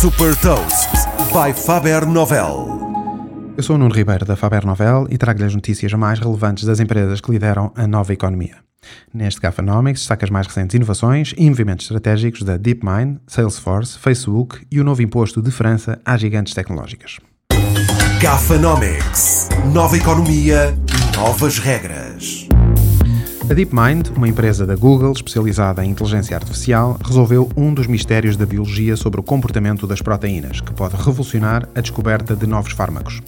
Super Toast by Faber-Novel. Eu sou o Nuno Ribeiro da Faber-Novel e trago-lhe as notícias mais relevantes das empresas que lideram a nova economia. Neste Gafanomics destaca as mais recentes inovações e movimentos estratégicos da DeepMind, Salesforce, Facebook e o novo imposto de França às gigantes tecnológicas. Gafanomics. Nova economia, novas regras. A DeepMind, uma empresa da Google especializada em inteligência artificial, resolveu um dos mistérios da biologia sobre o comportamento das proteínas, que pode revolucionar a descoberta de novos fármacos.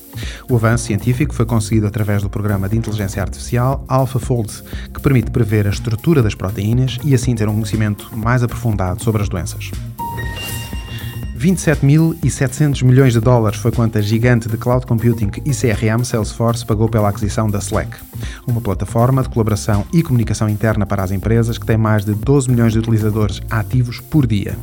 O avanço científico foi conseguido através do programa de inteligência artificial AlphaFold, que permite prever a estrutura das proteínas e assim ter um conhecimento mais aprofundado sobre as doenças. 27.700 milhões de dólares foi quanto a gigante de cloud computing e CRM Salesforce pagou pela aquisição da Slack, uma plataforma de colaboração e comunicação interna para as empresas que tem mais de 12 milhões de utilizadores ativos por dia.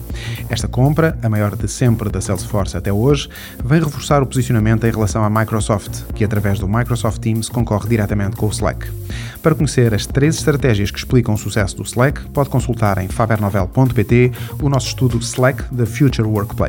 Esta compra, a maior de sempre da Salesforce até hoje, vem reforçar o posicionamento em relação à Microsoft, que através do Microsoft Teams concorre diretamente com o Slack. Para conhecer as 13 estratégias que explicam o sucesso do Slack, pode consultar em fabernovel.pt o nosso estudo Slack The Future Workplace.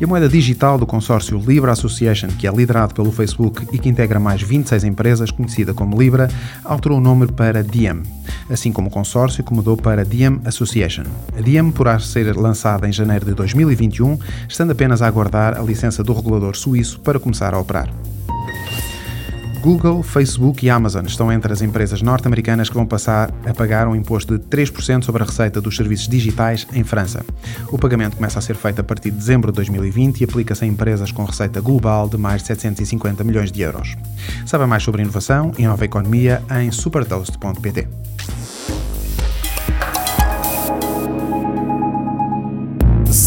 E a moeda digital do consórcio Libra Association, que é liderado pelo Facebook e que integra mais 26 empresas, conhecida como Libra, alterou o nome para Diem, assim como o consórcio que mudou para Diem Association. A Diem poderá ser lançada em janeiro de 2021, estando apenas a aguardar a licença do regulador suíço para começar a operar. Google, Facebook e Amazon estão entre as empresas norte-americanas que vão passar a pagar um imposto de 3% sobre a receita dos serviços digitais em França. O pagamento começa a ser feito a partir de dezembro de 2020 e aplica-se a empresas com receita global de mais de 750 milhões de euros. Saiba mais sobre inovação e nova economia em supertoast.pt.